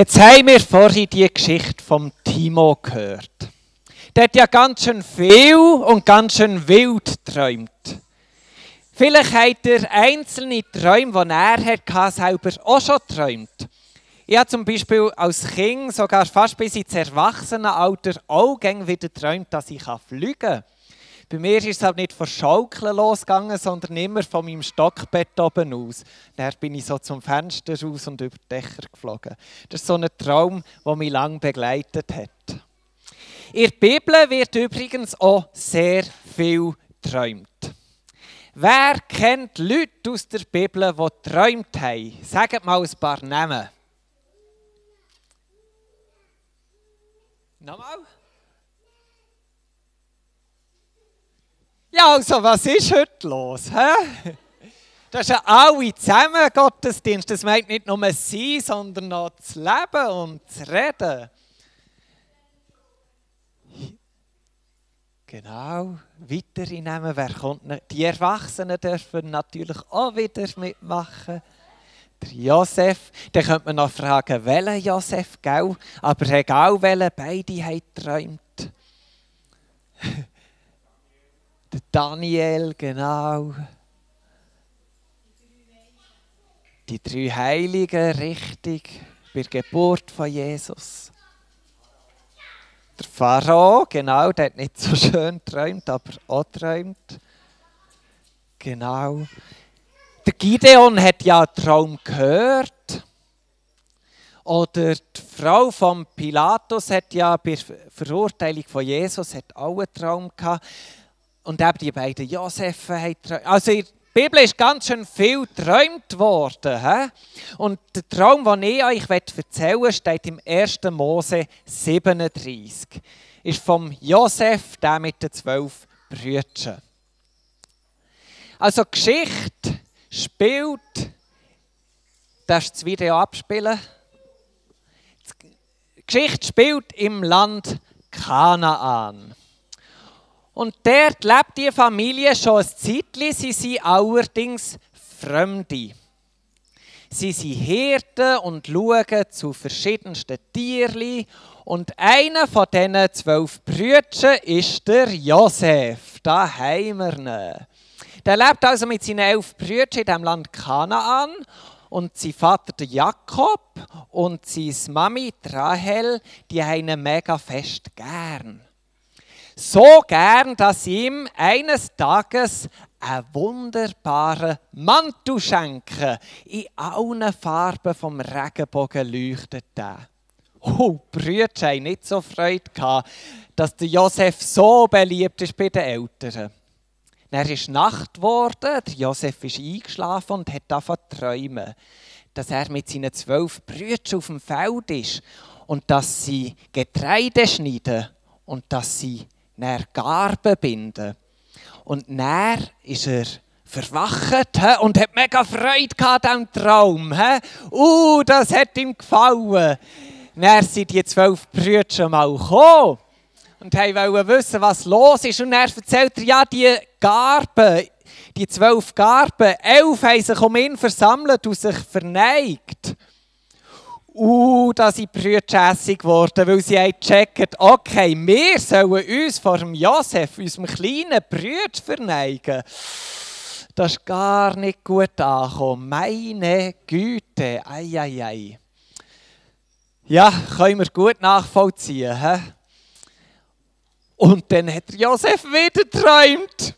Jetzt haben wir vorhin die Geschichte vom Timo gehört. Der hat ja ganz schön viel und ganz schön wild geträumt. Vielleicht hat er einzelne Träume, die er hatte, selber auch schon geträumt. Ich habe zum Beispiel als Kind, sogar fast bis ins Erwachsenenalter, auch wieder geträumt, dass ich fliegen kann. Bei mir ist es halt nicht von Schaukeln losgegangen, sondern immer von meinem Stockbett oben aus. Dann bin ich so zum Fenster raus und über die Dächer geflogen. Das ist so ein Traum, der mich lange begleitet hat. In der Bibel wird übrigens auch sehr viel geträumt. Wer kennt Leute aus der Bibel, die geträumt haben? Sagt mal ein paar Namen. Nochmal? Ja, also, was ist heute los? He? Das ist ja alle zusammen Gottesdienst. Das meint nicht nur sein, sondern auch das Leben und das Reden. Genau, weiter hinnehmen. Wer kommt nicht? Die Erwachsenen dürfen natürlich auch wieder mitmachen. Der Josef, dann könnte man noch fragen, welchen Josef, gell? Aber egal welchen, beide haben geträumt. Der Daniel, genau. Die drei Heiligen, richtig, bei der Geburt von Jesus. Der Pharao, genau, der hat nicht so schön geträumt, aber auch geträumt. Genau. Der Gideon hat ja einen Traum gehört. Oder die Frau von Pilatus hat ja bei der Verurteilung von Jesus hat auch einen Traum gehabt. Und eben die beiden Josef haben geträumt. Also in der Bibel ist ganz schön viel geträumt worden. He? Und der Traum, den ich euch erzählen möchte, steht im 1. Mose 37. Ist vom Josef, der mit den 12 Brüdern. Also die Geschichte spielt, darfst du das Video abspielen? Die Geschichte spielt im Land Kanaan. Und dort lebt die Familie schon ein Zeitchen, sie sind allerdings Fremde. Sie sind Hirten und schauen zu verschiedensten Tieren. Und einer von diesen 12 Brüdern ist der Josef, da haben wir ihn. Der lebt also mit seinen 11 Brüdern in dem Land Kanaan. Und sein Vater, der Jakob, und seine Mami, die Rahel, die haben ihn mega fest gern. So gern, dass ihm eines Tages einen wunderbaren Mantel schenken. In allen Farben vom Regenbogen leuchtet er. Oh, die Brüder hatten nicht so Freude gehabt, dass der Josef so beliebt ist bei den Eltern. Dann ist Nacht geworden, der Josef ist eingeschlafen und hat davon träumen, dass er mit seinen 12 Brüdern auf dem Feld ist und dass sie Getreide schneiden und dass sie dann Garben binden. Und dann ist er verwacht und hat mega Freude an diesem Traum. Das hat ihm gefallen. Dann sind die 12 Brüder schon mal gekommen und wollten wissen, was los ist. Und dann erzählt er, ja, die 12 Garben, 11 haben sich um ihn versammelt und sich verneigt. Da sind die Brüder hässig geworden, weil sie gecheckt haben, okay, wir sollen uns vor dem Josef, unserem kleinen Brüder, verneigen. Das ist gar nicht gut angekommen. Meine Güte, ei. Ja, können wir gut nachvollziehen. He? Und dann hat Josef wieder geträumt.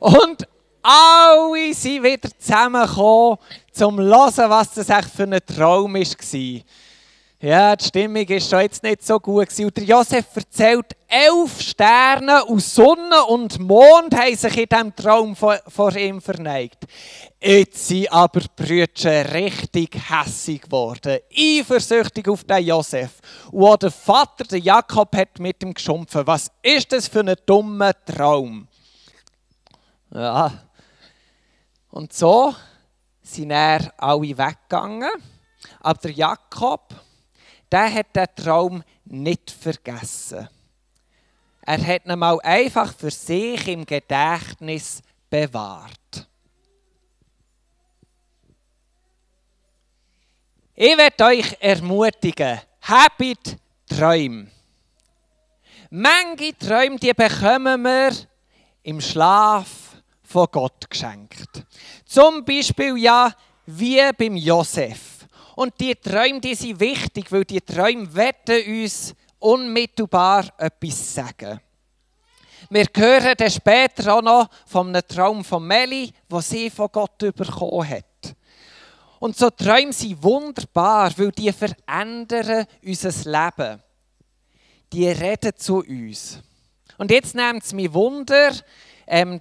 Und alle sind wieder zusammengekommen, um zu hören, was das echt für ein Traum war. Ja, die Stimmung war schon jetzt nicht so gut. Und der Josef erzählt, 11 Sterne aus Sonne und Mond haben sich in diesem Traum vor ihm verneigt. Jetzt sind aber die Brüder richtig hässig geworden, eifersüchtig auf den Josef. Und auch der Vater, der Jakob, hat mit ihm geschumpfen. Was ist das für ein dummer Traum? Ja. Und so sind dann alle weggegangen. Aber der Jakob, der hat den Traum nicht vergessen. Er hat ihn mal einfach für sich im Gedächtnis bewahrt. Ich werde euch ermutigen, habt Träume. Manche Träume, die bekommen wir im Schlaf von Gott geschenkt. Zum Beispiel ja, wie beim Josef. Und die Träume, die sind wichtig, weil die Träume werden uns unmittelbar etwas sagen. Wir hören dann später auch noch von einem Traum von Meli, den sie von Gott bekommen hat. Und so Träume sind wunderbar, weil die verändern unser Leben. Die reden zu uns. Und jetzt nimmt es mich Wunder,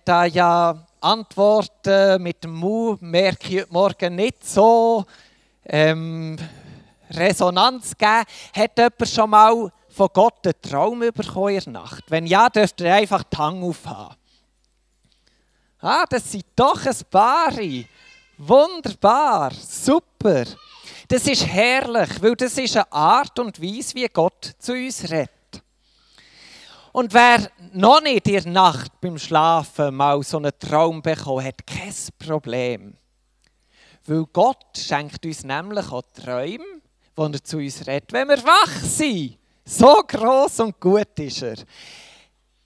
da ja Antworten mit dem Mu merke ich heute Morgen nicht so Resonanz gegeben. Hat jemand schon mal von Gott einen Traum bekommen in der Nacht? Wenn ja, dürft ihr einfach die Hand aufhaben. Ah, das sind doch ein paar. Wunderbar, super. Das ist herrlich, weil das ist eine Art und Weise, wie Gott zu uns redet. Und wer noch nicht in der Nacht beim Schlafen mal so einen Traum bekommen hat, kein Problem. Weil Gott schenkt uns nämlich auch Träume, wo er zu uns redet, wenn wir wach sind. So gross und gut ist er.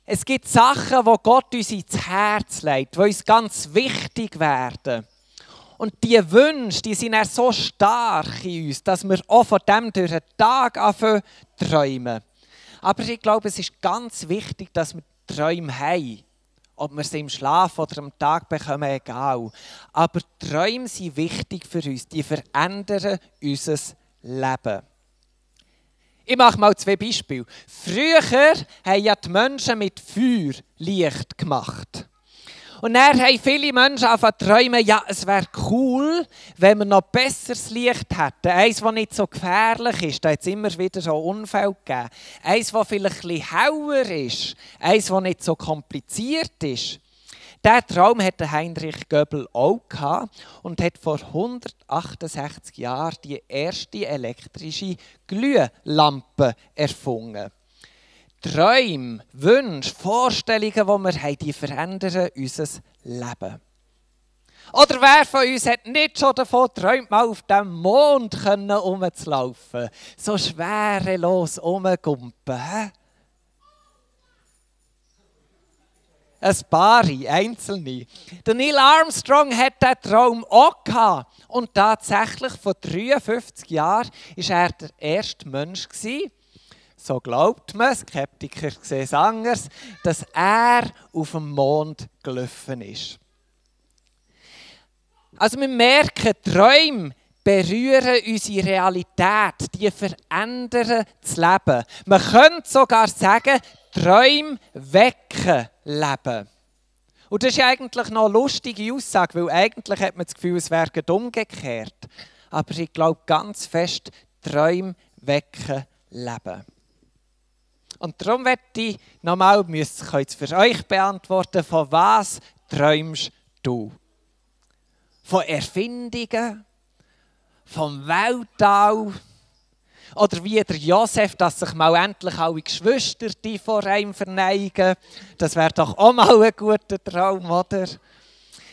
Es gibt Sachen, die Gott uns ins Herz legt, die uns ganz wichtig werden. Und diese Wünsche, die sind so stark in uns, dass wir auch von dem durch den Tag anfangen zu träumen. Aber ich glaube, es ist ganz wichtig, dass wir Träume haben. Ob wir sie im Schlaf oder am Tag bekommen, egal. Aber Träume sind wichtig für uns. Die verändern unser Leben. Ich mache mal 2 Beispiele. Früher haben ja die Menschen mit Feuer Licht gemacht. Und dann haben viele Menschen angefangen zu träumen, ja, es wäre cool, wenn wir noch besseres Licht hätten. Eins, das nicht so gefährlich ist, da hat es immer wieder so Unfälle gegeben. Eins, das vielleicht ein bisschen heller ist. Eins, das nicht so kompliziert ist. Diesen Traum hatte Heinrich Goebel auch gehabt und hat vor 168 Jahren die erste elektrische Glühlampe erfunden. Träume, Wünsche, Vorstellungen, die wir haben, die verändern unser Leben. Oder wer von uns hat nicht schon davon geträumt, mal auf dem Mond rumzulaufen, so schwerelos rumgumpen? Ein paar, einzelne. Der Neil Armstrong hat diesen Traum auch gehabt. Und tatsächlich, vor 53 Jahren, war er der erste Mensch, so glaubt man, Skeptiker sehen es anders, dass er auf dem Mond gelaufen ist. Also wir merken, Träume berühren unsere Realität, die verändern das Leben. Man könnte sogar sagen, Träume wecken Leben. Und das ist eigentlich noch eine lustige Aussage, weil eigentlich hat man das Gefühl, es wäre umgekehrt. Aber ich glaube ganz fest, Träume wecken Leben. Und darum werde ich nochmal, müsst ihr für euch beantworten, von was träumst du? Von Erfindungen? Vom Weltall? Oder wie der Josef, dass sich mal endlich alle Geschwister die vor einem verneigen? Das wäre doch auch mal ein guter Traum, oder?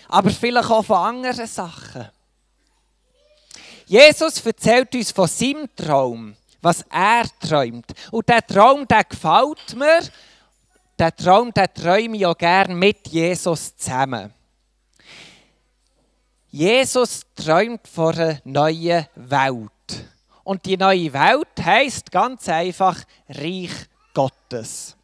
Aber vielleicht auch von anderen Sachen. Jesus erzählt uns von seinem Traum, was er träumt. Und dieser Traum, der gefällt mir. Diesen Traum, den träume ich auch gerne mit Jesus zusammen. Jesus träumt von einer neuen Welt. Und die neue Welt heisst ganz einfach Reich Gottes.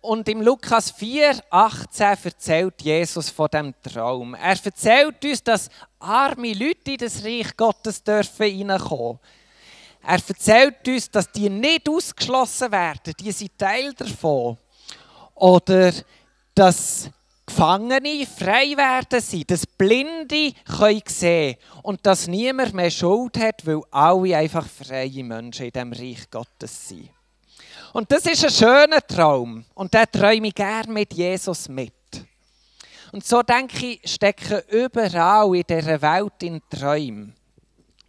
Und im Lukas 4,18 erzählt Jesus von diesem Traum. Er erzählt uns, dass arme Leute in das Reich Gottes hineinkommen dürfen. Er erzählt uns, dass die nicht ausgeschlossen werden, die sind Teil davon. Oder dass Gefangene frei werden sind, dass Blinde können sehen und dass niemand mehr Schuld hat, weil alle einfach freie Menschen in diesem Reich Gottes sind. Und das ist ein schöner Traum und den träume ich gerne mit Jesus mit. Und so denke ich, stecken überall in dieser Welt in Träumen.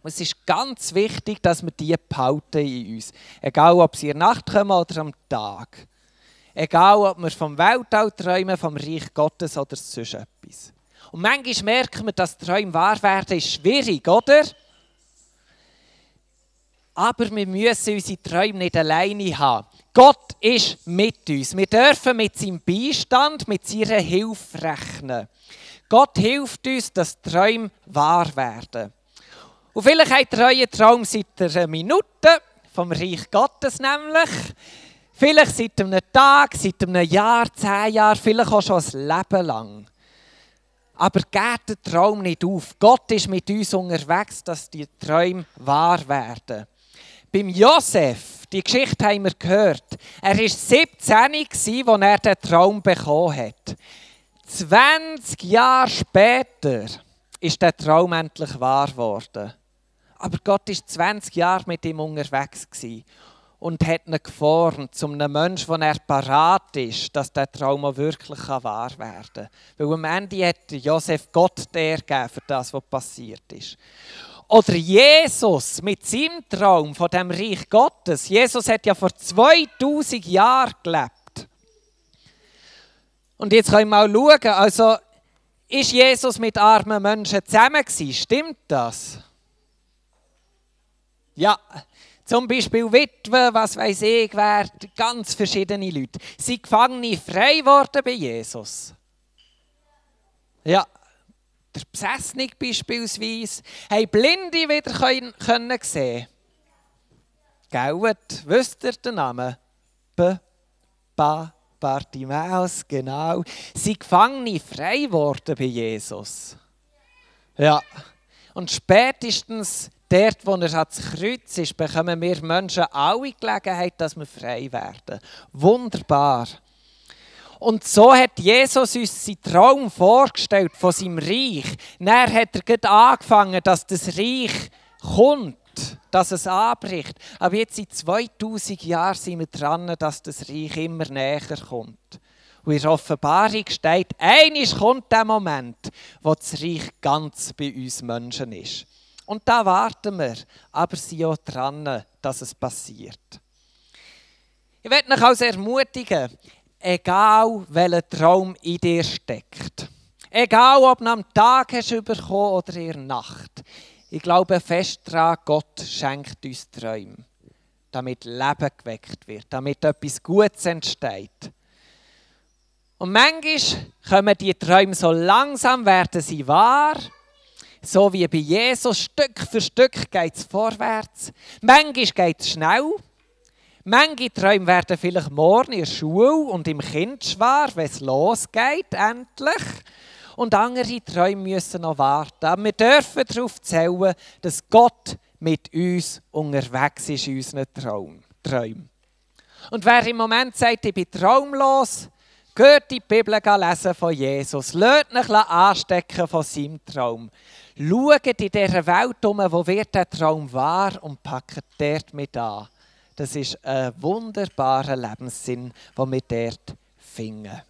Es ist ganz wichtig, dass wir die behalten in uns. Egal, ob sie in der Nacht kommen oder am Tag. Egal, ob wir vom Weltall träumen, vom Reich Gottes oder sonst etwas. Und manchmal merkt man, dass Träume wahr werden ist schwierig, oder? Aber wir müssen unsere Träume nicht alleine haben. Gott ist mit uns. Wir dürfen mit seinem Beistand, mit seiner Hilfe rechnen. Gott hilft uns, dass die Träume wahr werden. Und vielleicht habt ihr euren Traum seit einer Minute, vom Reich Gottes nämlich. Vielleicht seit einem Tag, seit einem Jahr, 10 Jahre, vielleicht auch schon ein Leben lang. Aber gebt den Traum nicht auf. Gott ist mit uns unterwegs, dass die Träume wahr werden. Beim Josef, die Geschichte haben wir gehört, er war 17, als er den Traum bekommen hat. 20 Jahre später ist der Traum endlich wahr geworden. Aber Gott war 20 Jahre mit ihm unterwegs und hat ihn geformt zu einem Menschen, der parat ist, dass der Traum auch wirklich wahr werden kann. Weil am Ende hat Josef Gott die Ehre gegeben für das, was passiert ist. Oder Jesus mit seinem Traum von dem Reich Gottes. Jesus hat ja vor 2000 Jahren gelebt. Und jetzt können wir mal schauen, also ist Jesus mit armen Menschen zusammen gewesen? Stimmt das? Ja, zum Beispiel Witwen, was weiss ich, wer, ganz verschiedene Leute. Sie Gefangene frei geworden bei Jesus. Ja. Der Besessene beispielsweise, haben Blinde wieder können sehen. Gellet, wisst ihr den Namen? Bartimäus, genau. Sie Gefangene frei worden bei Jesus. Ja. Und spätestens dort, wo er ans Kreuz ist, bekommen wir Menschen alle Gelegenheit, dass wir frei werden. Wunderbar. Und so hat Jesus uns seinen Traum vorgestellt von seinem Reich. Dann hat er gerade angefangen, dass das Reich kommt, dass es anbricht. Aber jetzt seit 2000 Jahren sind wir dran, dass das Reich immer näher kommt. Und in der Offenbarung steht, einmal kommt der Moment, wo das Reich ganz bei uns Menschen ist. Und da warten wir, aber sind auch dran, dass es passiert. Ich möchte euch also ermutigen, egal, welcher Traum in dir steckt. Egal, ob du am Tag hast bekommen oder in der Nacht. Ich glaube fest daran, Gott schenkt uns Träume, damit Leben geweckt wird, damit etwas Gutes entsteht. Und manchmal kommen diese Träume so langsam, werden sie wahr. So wie bei Jesus, Stück für Stück geht es vorwärts. Manchmal geht es schnell. Manche Träume werden vielleicht morgen in der Schule und im Kind schwer, wenn es losgeht, endlich. Und andere Träume müssen noch warten. Aber wir dürfen darauf zählen, dass Gott mit uns unterwegs ist in unseren Träumen. Und wer im Moment sagt, ich bin traumlos, geht die Bibel lesen von Jesus. Lasst euch anstecken von seinem Traum. Schaut in dieser Welt um, wo wird der Traum wahr und packt dort mit an. Das ist ein wunderbarer Lebenssinn, den wir dort finden.